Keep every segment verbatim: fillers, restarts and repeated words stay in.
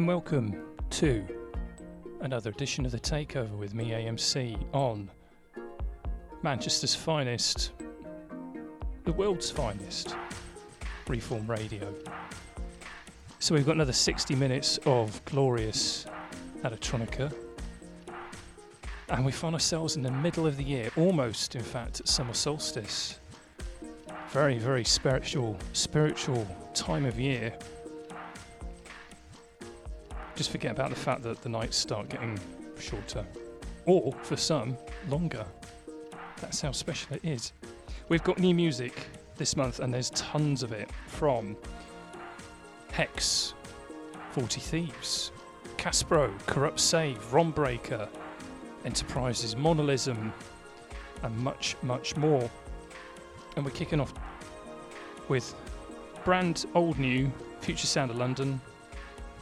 and welcome to another edition of The Takeover with me, A M C, on Manchester's finest, the world's finest, Reform Radio. So we've got another sixty minutes of glorious electronica, and we find ourselves in the middle of the year, almost, in fact, at summer solstice. Very, very spiritual, spiritual time of year. Just forget about the fact that the nights start getting shorter, or, for some, longer. That's how special it is. We've got new music this month, and there's tons of it, from Hex, forty Thieves, Caspro, Corrupt, Save, Ron Breaker, Enterprises Monolism, and much, much more. And we're kicking off with brand old new Future Sound of London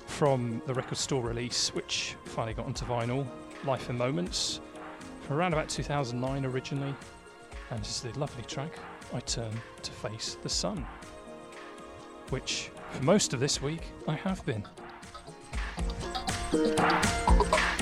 from the record store release, which finally got onto vinyl, Life In Moments, from around about two thousand nine originally, and this is the lovely track I Turn To Face The Sun, which for most of this week I have been. Bye.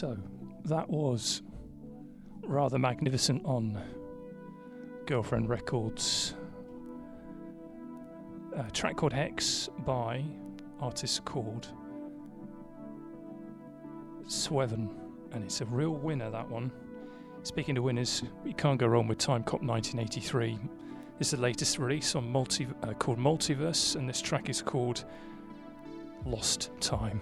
So that was rather magnificent on Girlfriend Records, a track called Hex by artist called Sweven, and it's a real winner, that one. Speaking to winners, you can't go wrong with Time Cop nineteen eighty-three. It's the latest release on multi uh, called Multiverse, and this track is called Lost Time.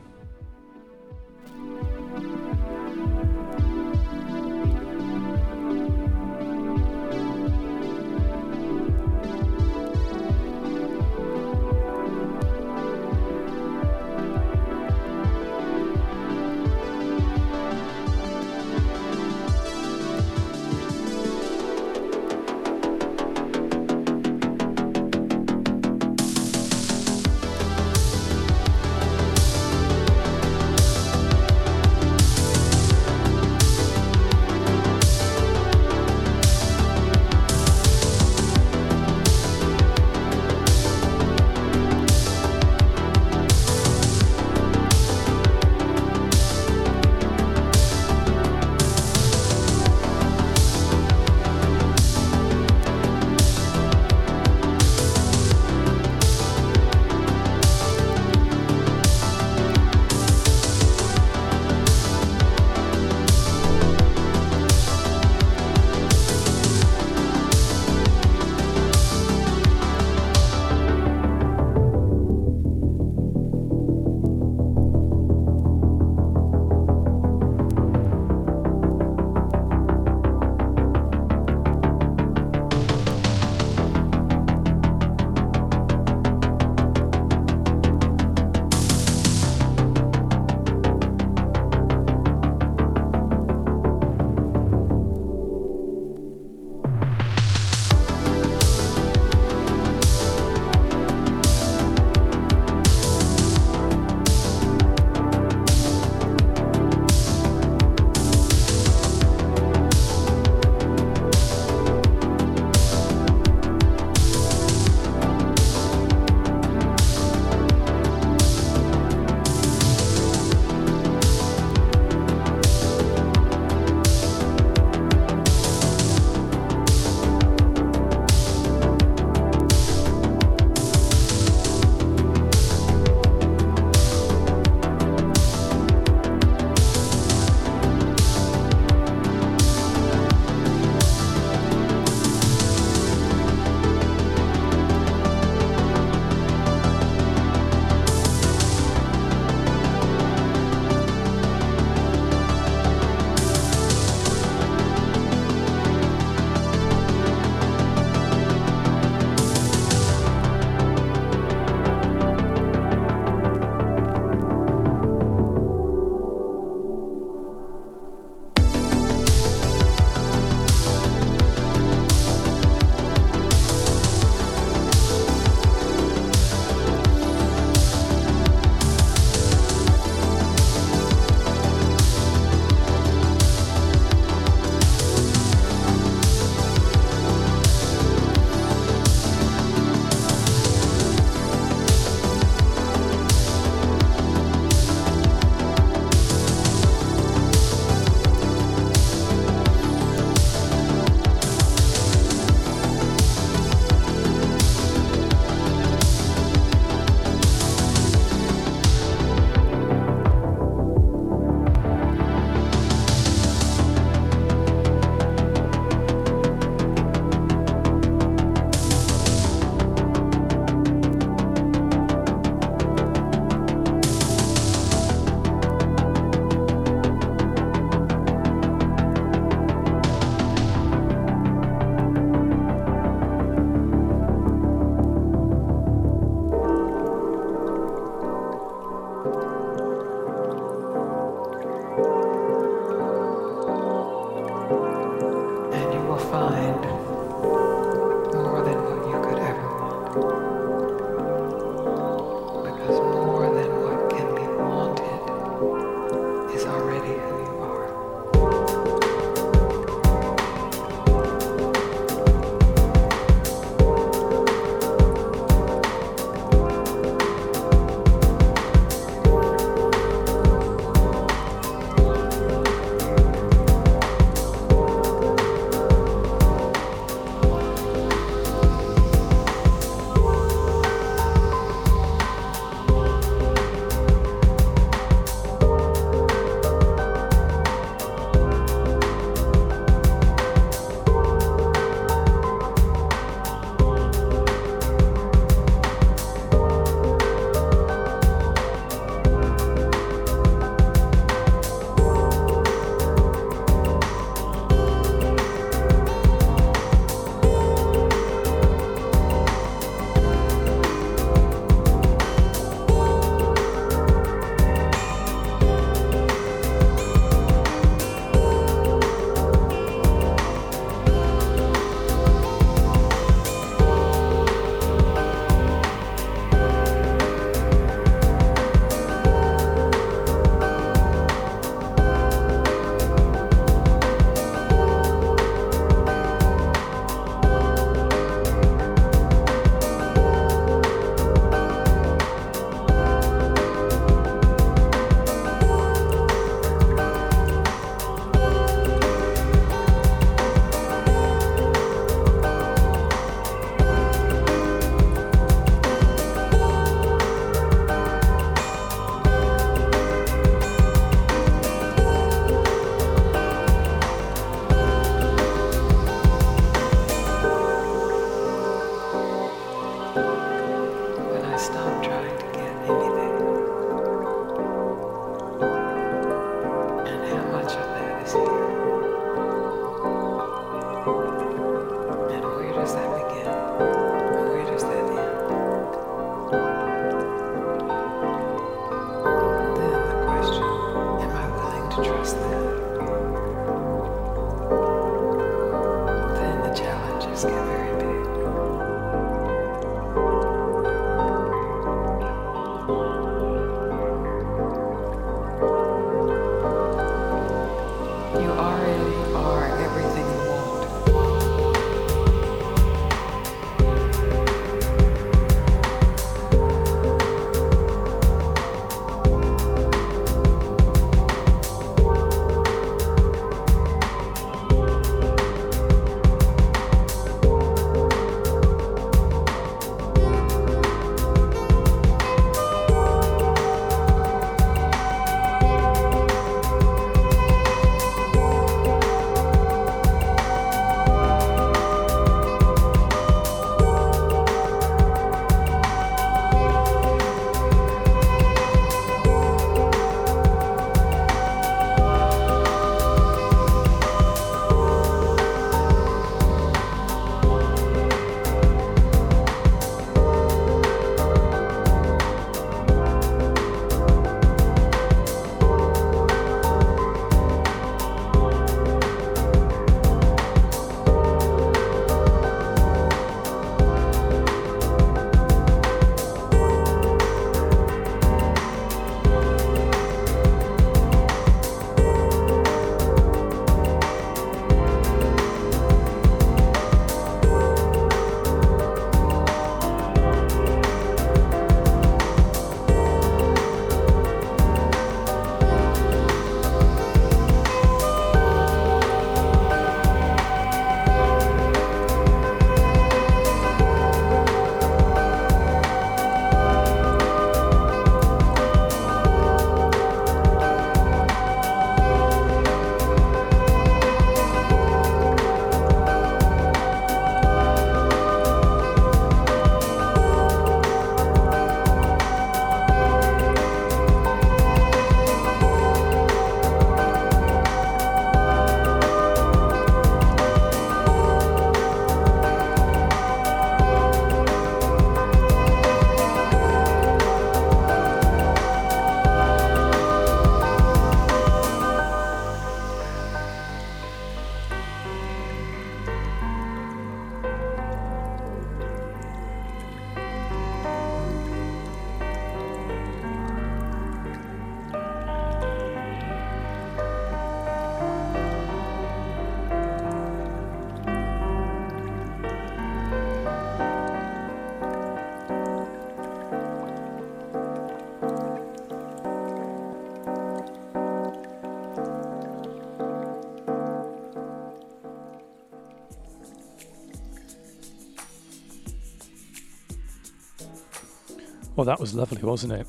Well, that was lovely, wasn't it?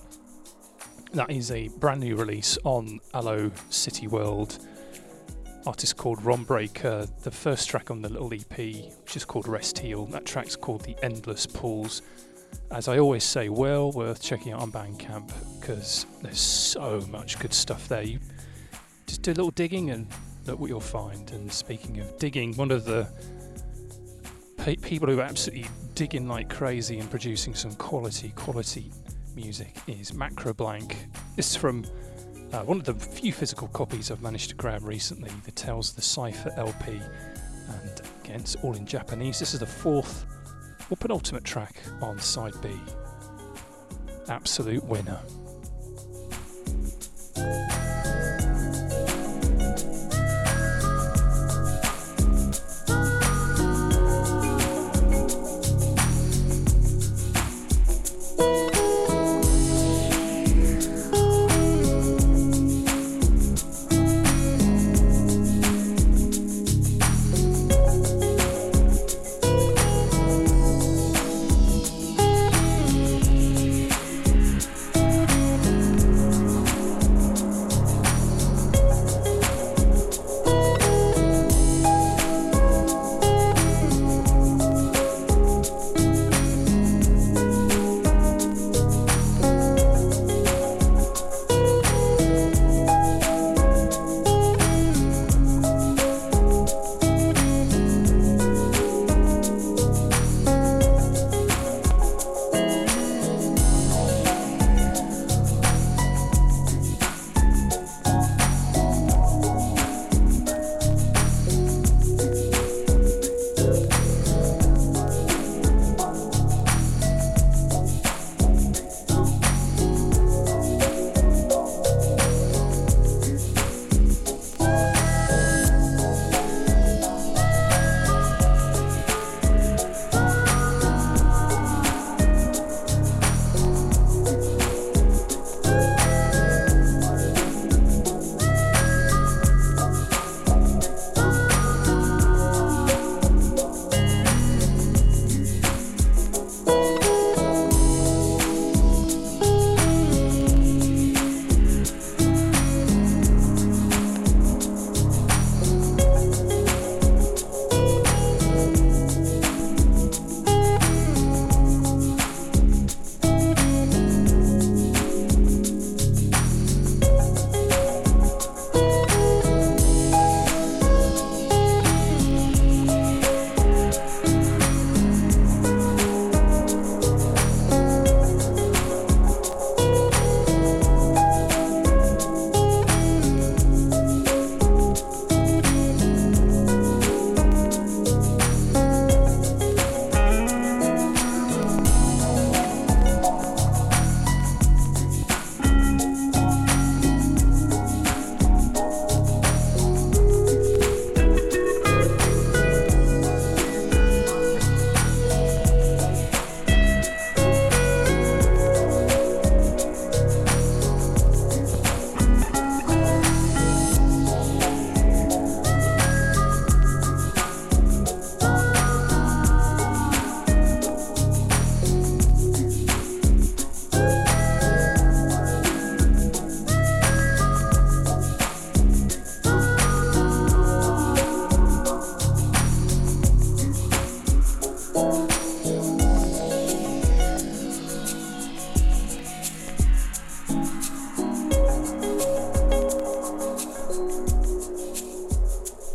That is a brand new release on Alo City World. Artist called Ron Breaker. The first track on the little E P, which is called Rest Heal. That track's called The Endless Pools. As I always say, well worth checking out on Bandcamp because there's so much good stuff there. You just do a little digging and look what you'll find. And speaking of digging, one of the people who absolutely digging like crazy and producing some quality, quality music is Macro Blank. This is from uh, one of the few physical copies I've managed to grab recently, the Tales of the Cypher L P, and again, it's all in Japanese. This is the fourth or penultimate track on Side B. Absolute winner.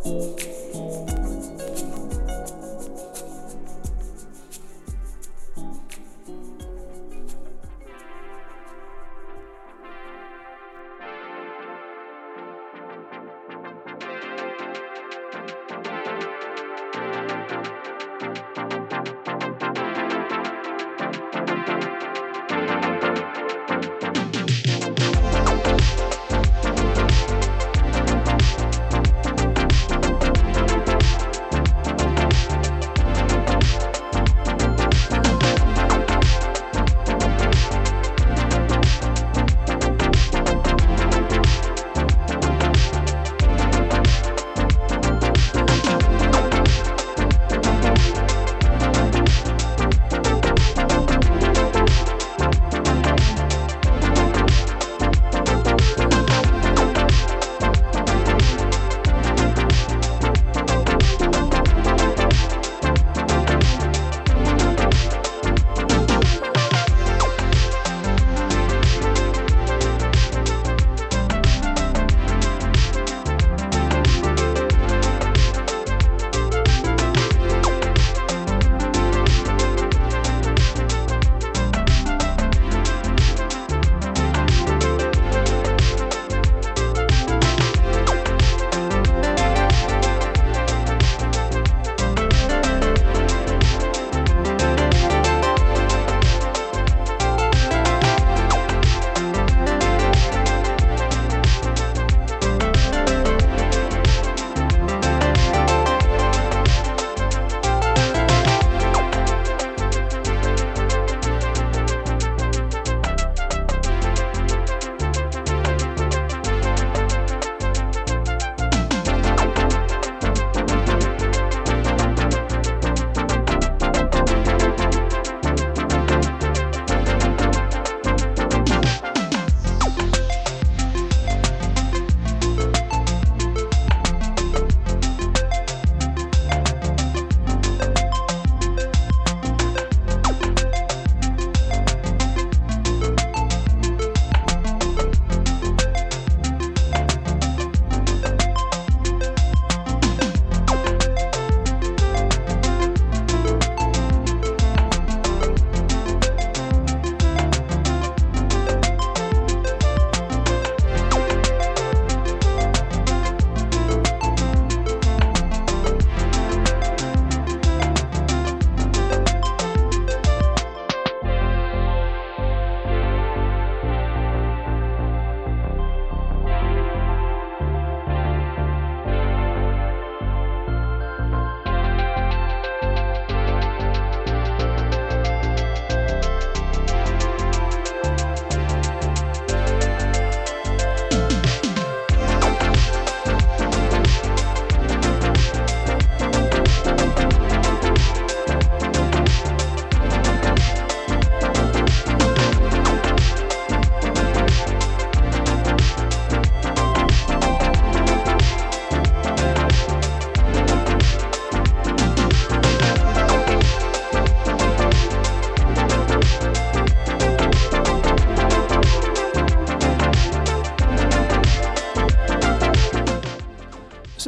So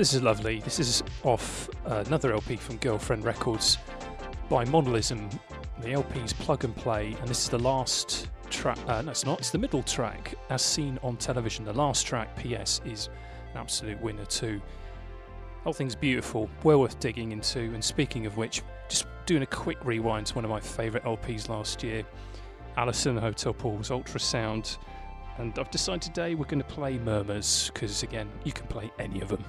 this is lovely. This is off uh, another L P from Girlfriend Records by Modalism. The L P's Plug and Play, and this is the last track. Uh, no, it's not. It's the middle track, As Seen on Television. The last track, P S, is an absolute winner too. The whole thing's beautiful, well worth digging into. And speaking of which, just doing a quick rewind to one of my favourite L Ps last year, Alo City, Hotel Pools, Ultrasound, and I've decided today we're going to play Murmurs because again, you can play any of them.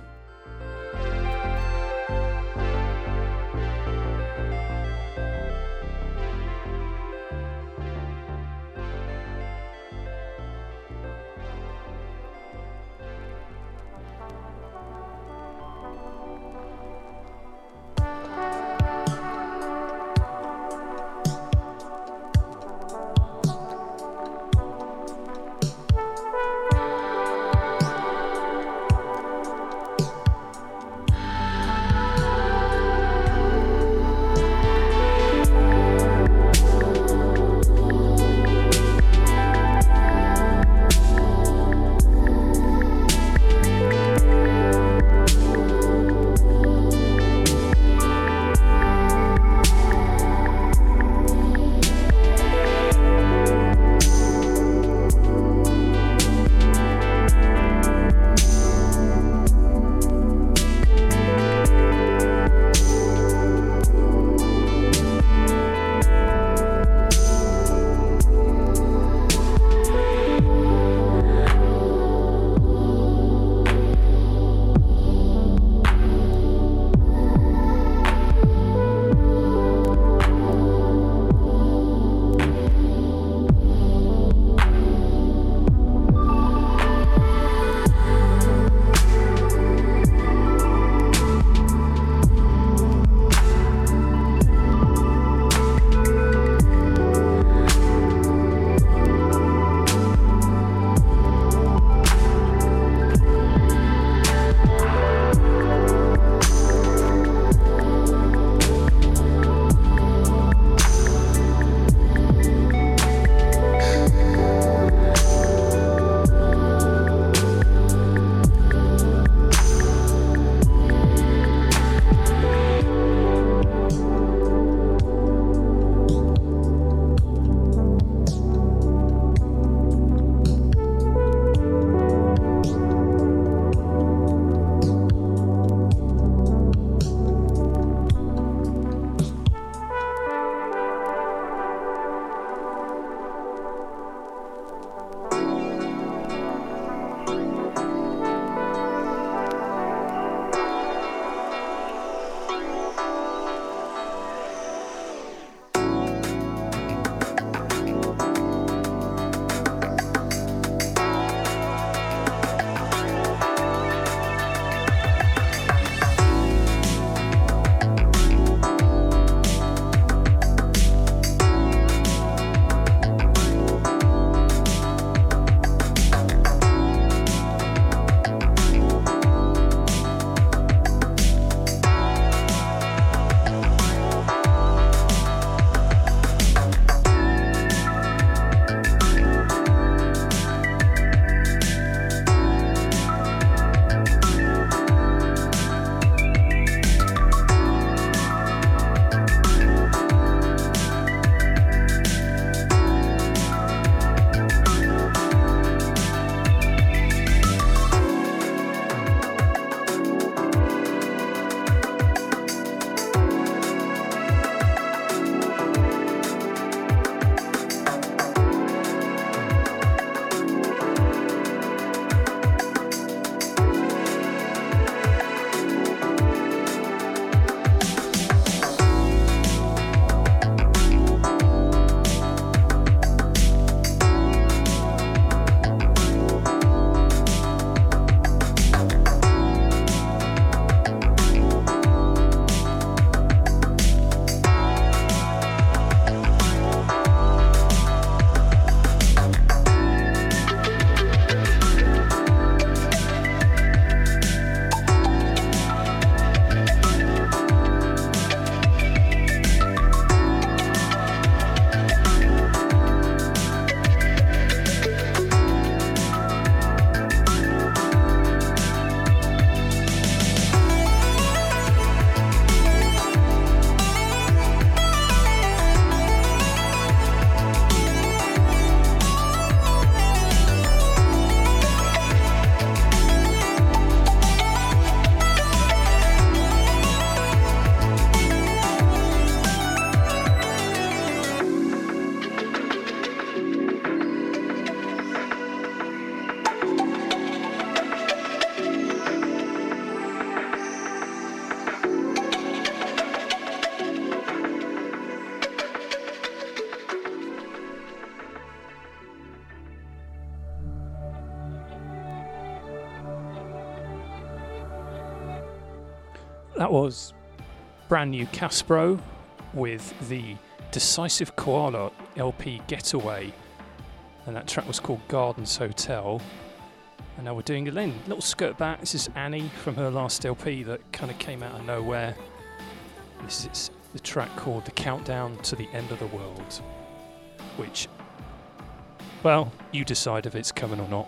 That was brand new Caspro with the Decisive Koala L P Getaway, and that track was called Gardens Hotel. And now we're doing a little skirt back. This is Annie from her last L P that kind of came out of nowhere. This is the track called The Countdown to the End of the World, which, well, you decide if it's coming or not.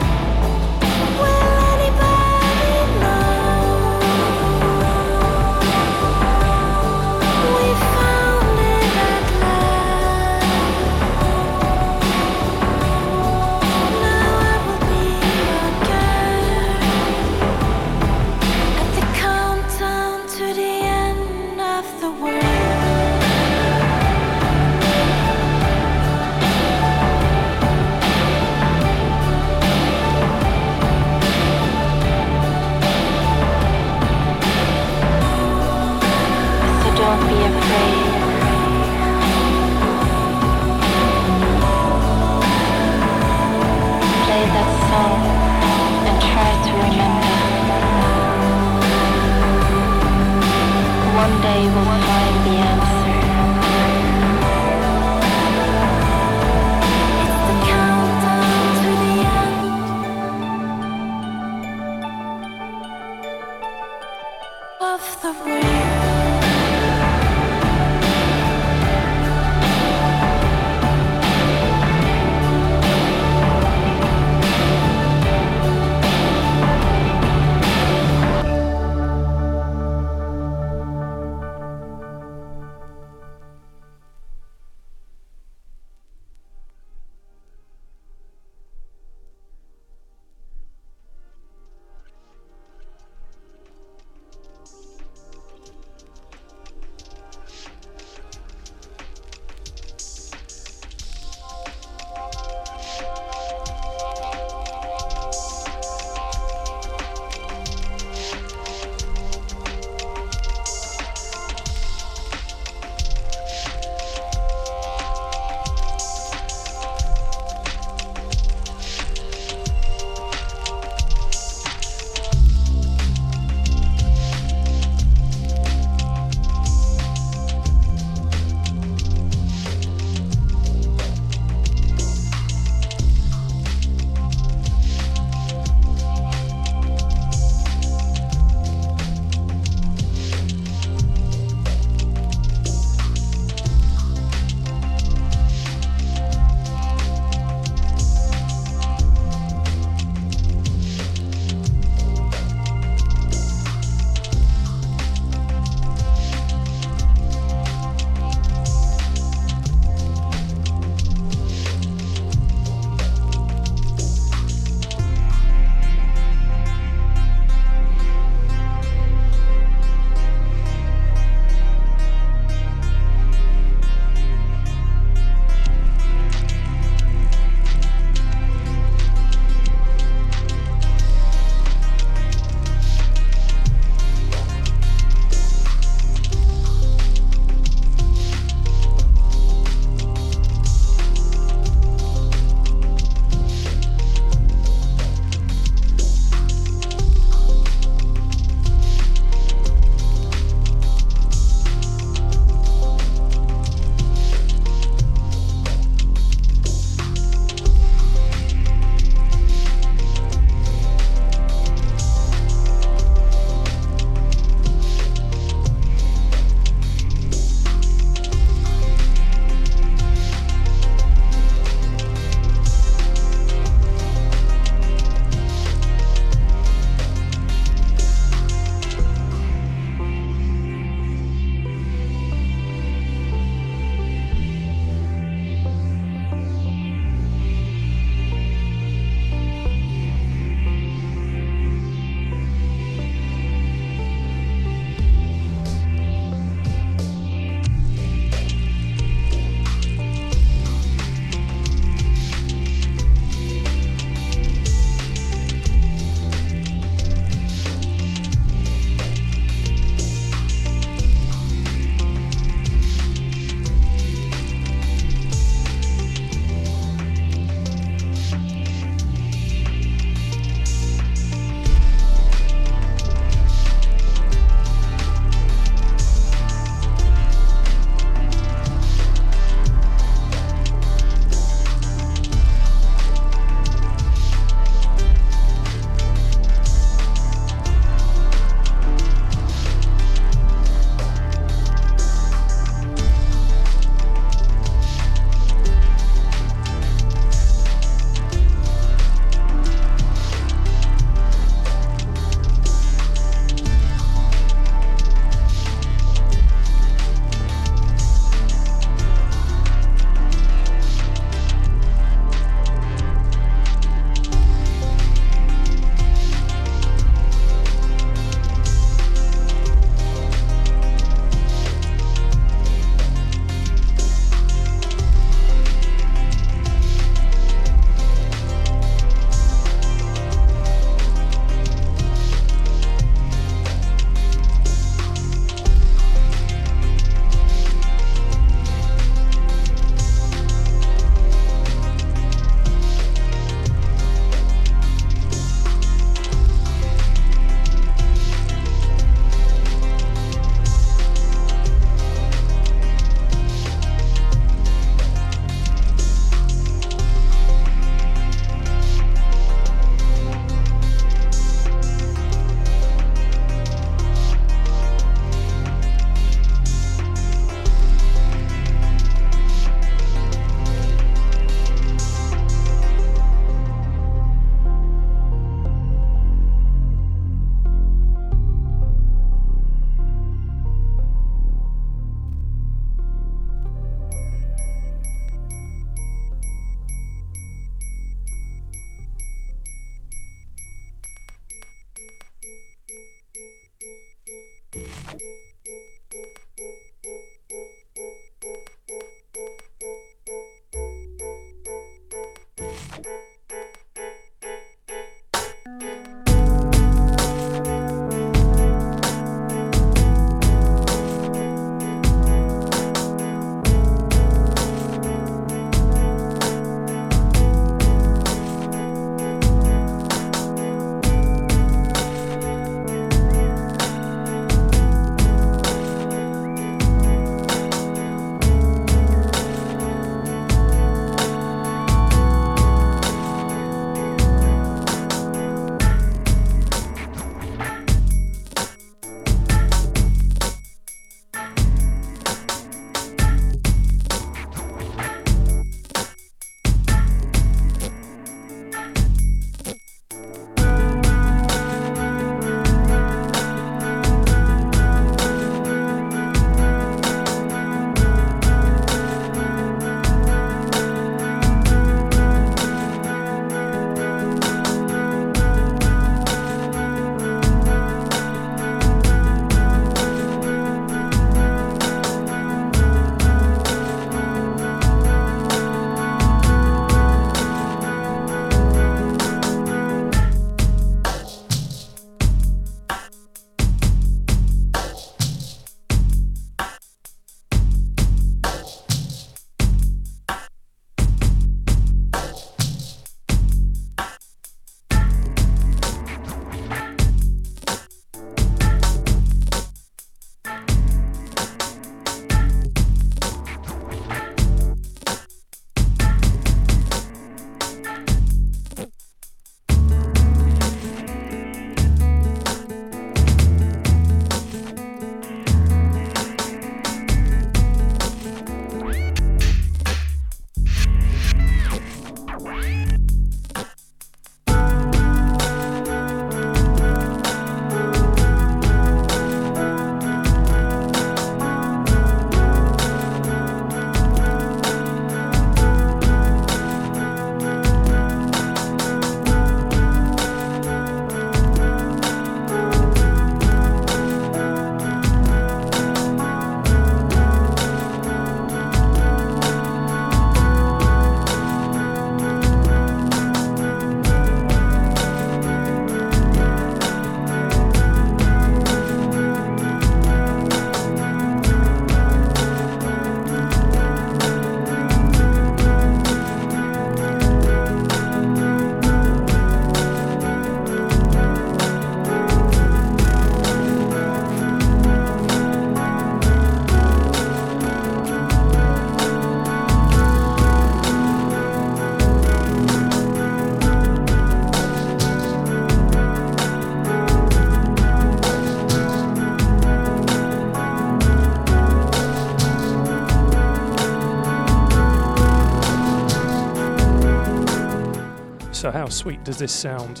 So how sweet does this sound?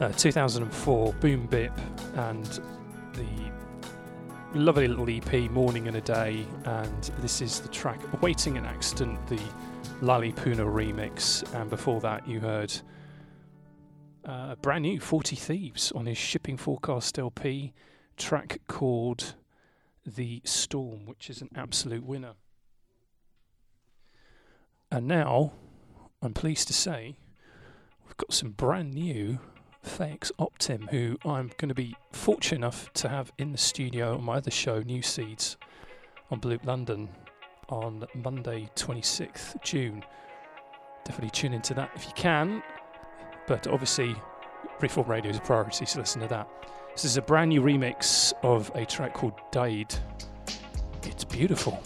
Uh, two thousand four, Boom Bip, and the lovely little E P, Morning and a Day, and this is the track Awaiting an Accident, the Lalipuna remix, and before that you heard uh, brand new forty Thieves on his Shipping Forecast L P, track called The Storm, which is an absolute winner. And now, I'm pleased to say, we've got some brand new Fex Optim, who I'm going to be fortunate enough to have in the studio on my other show, New Seeds, on Bloop London on Monday twenty-sixth of June. Definitely tune into that if you can, but obviously Reform Radio is a priority, so listen to that. This is a brand new remix of a track called Died. It's beautiful.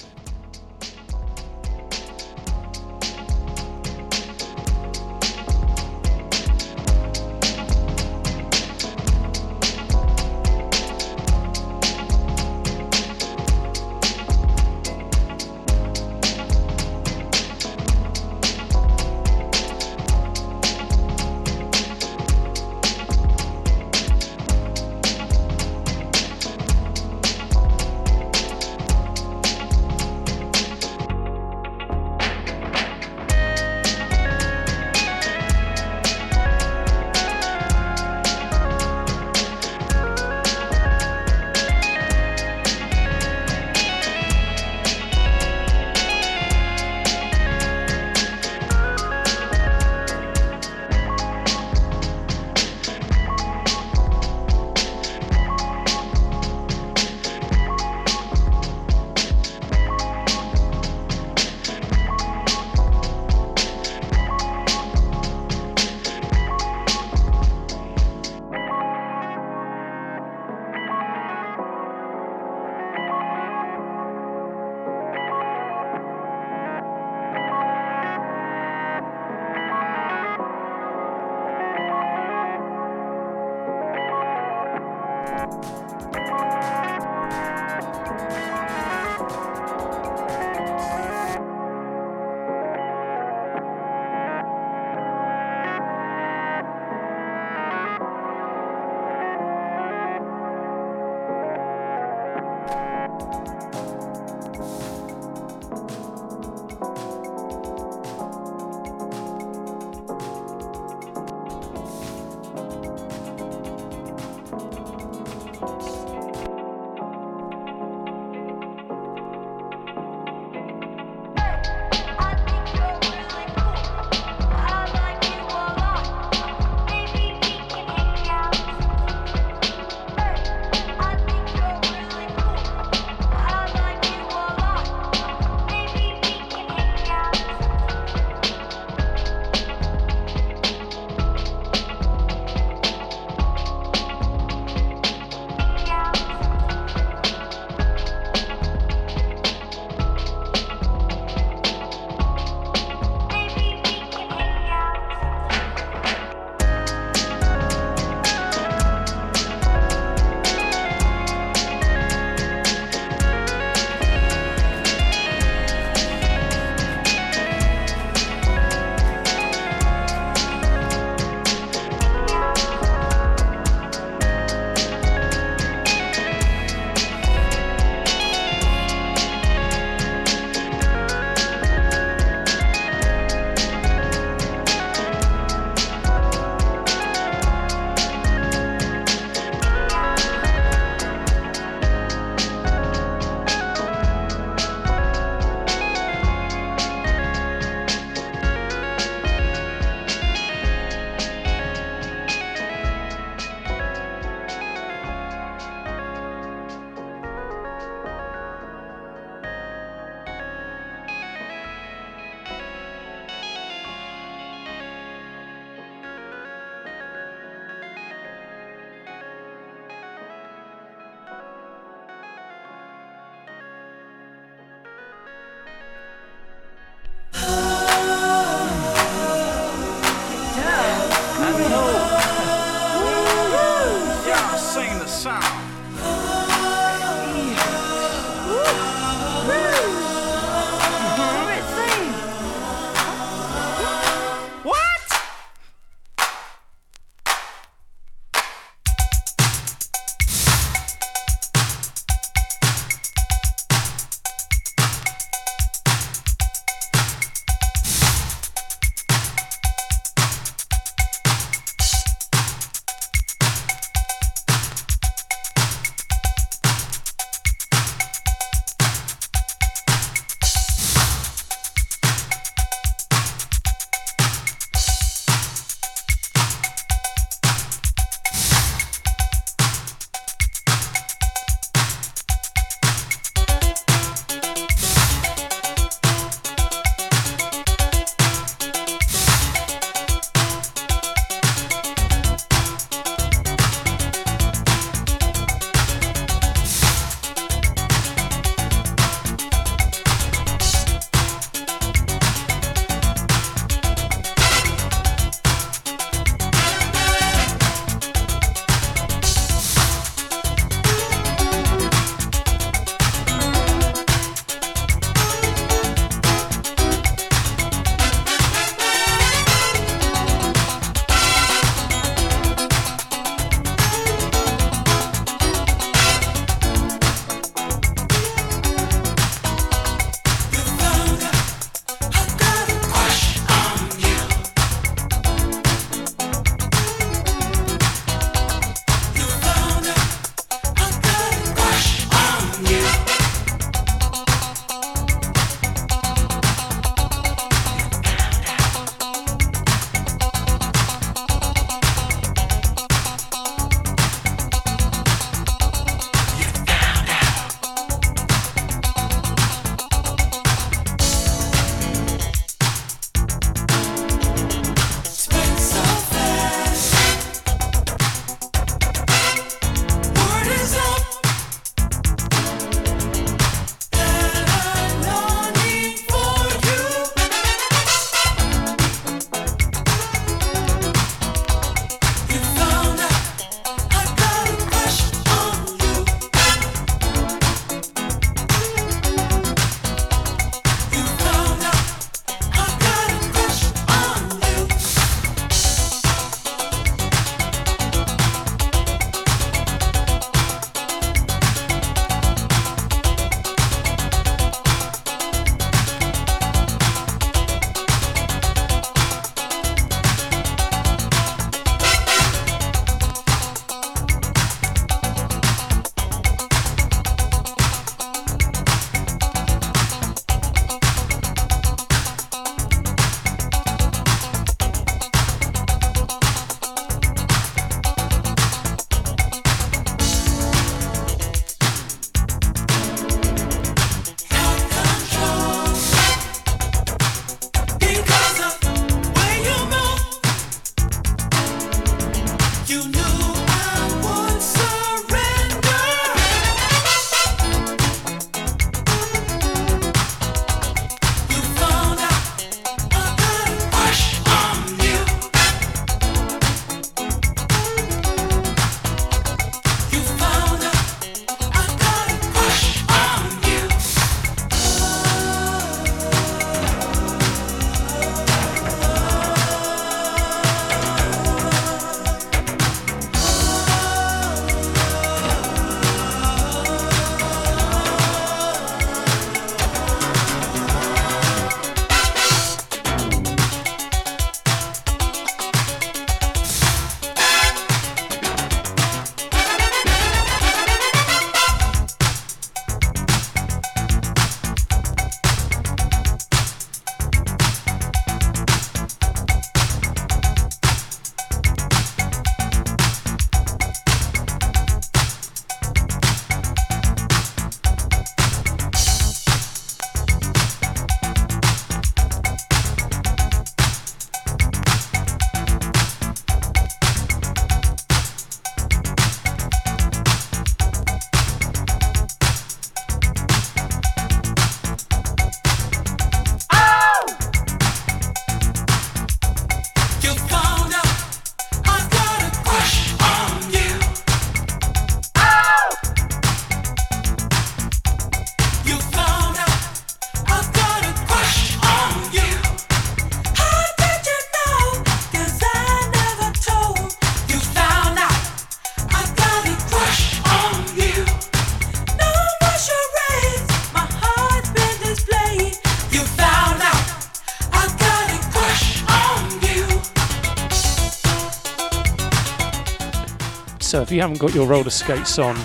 So if you haven't got your roller skates on,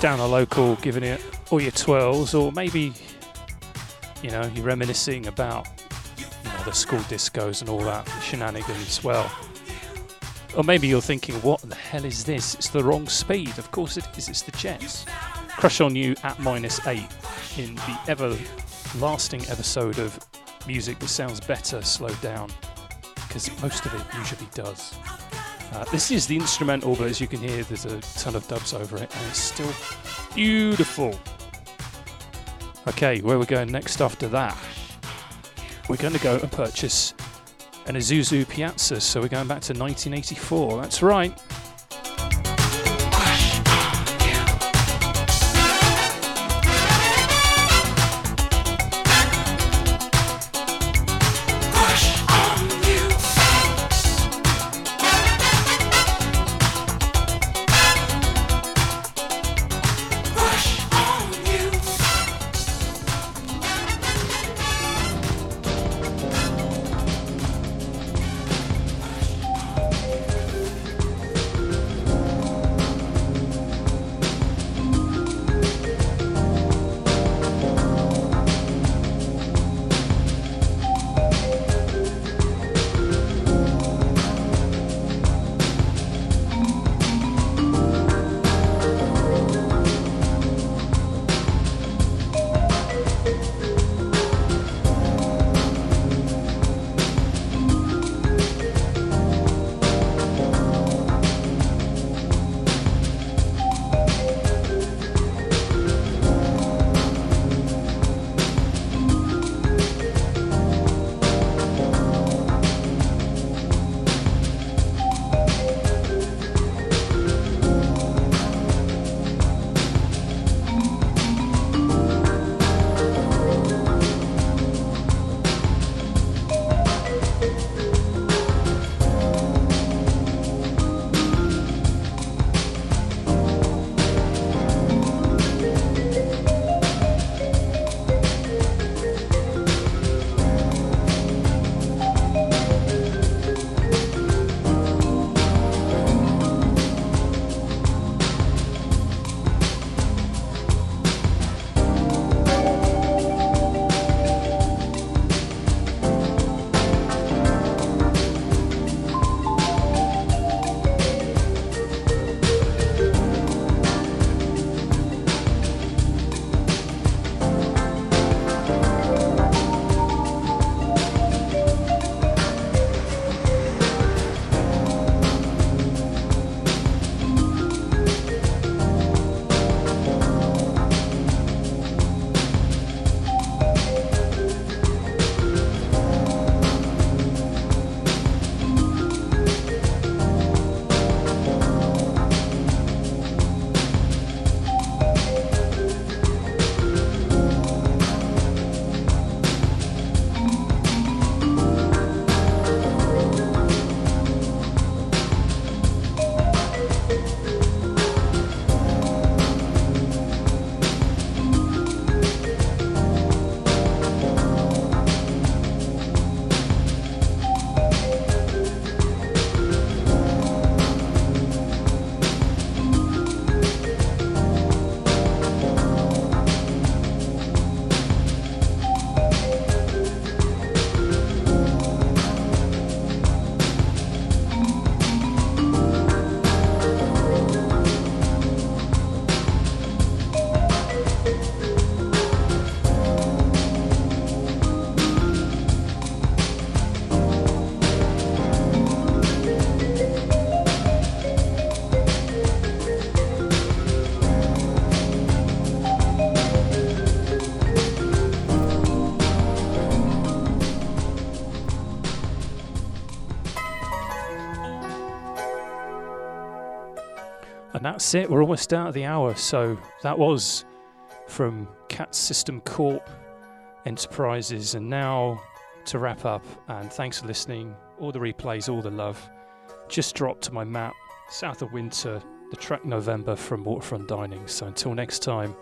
down a local, giving it all your twirls, or maybe, you know, you're reminiscing about, you know, the school discos and all that shenanigans, well, or maybe you're thinking, what the hell is this? It's the wrong speed. Of course it is. It's the Jets. Crush on You at minus eight in the everlasting episode of Music That Sounds Better Slowed Down, because most of it usually does. Uh, this is the instrumental, but as you can hear, there's a ton of dubs over it, and it's still beautiful. Okay, where we're going next after that, we're going to go and purchase an Isuzu Piazza, so we're going back to nineteen eighty-four, that's right. That's it, we're almost out of the hour. So that was from Cat System Corp Enterprises. And now to wrap up, and thanks for listening, all the replays, all the love, just dropped to my map, South of Winter, the track November from Waterfront Dining. So until next time.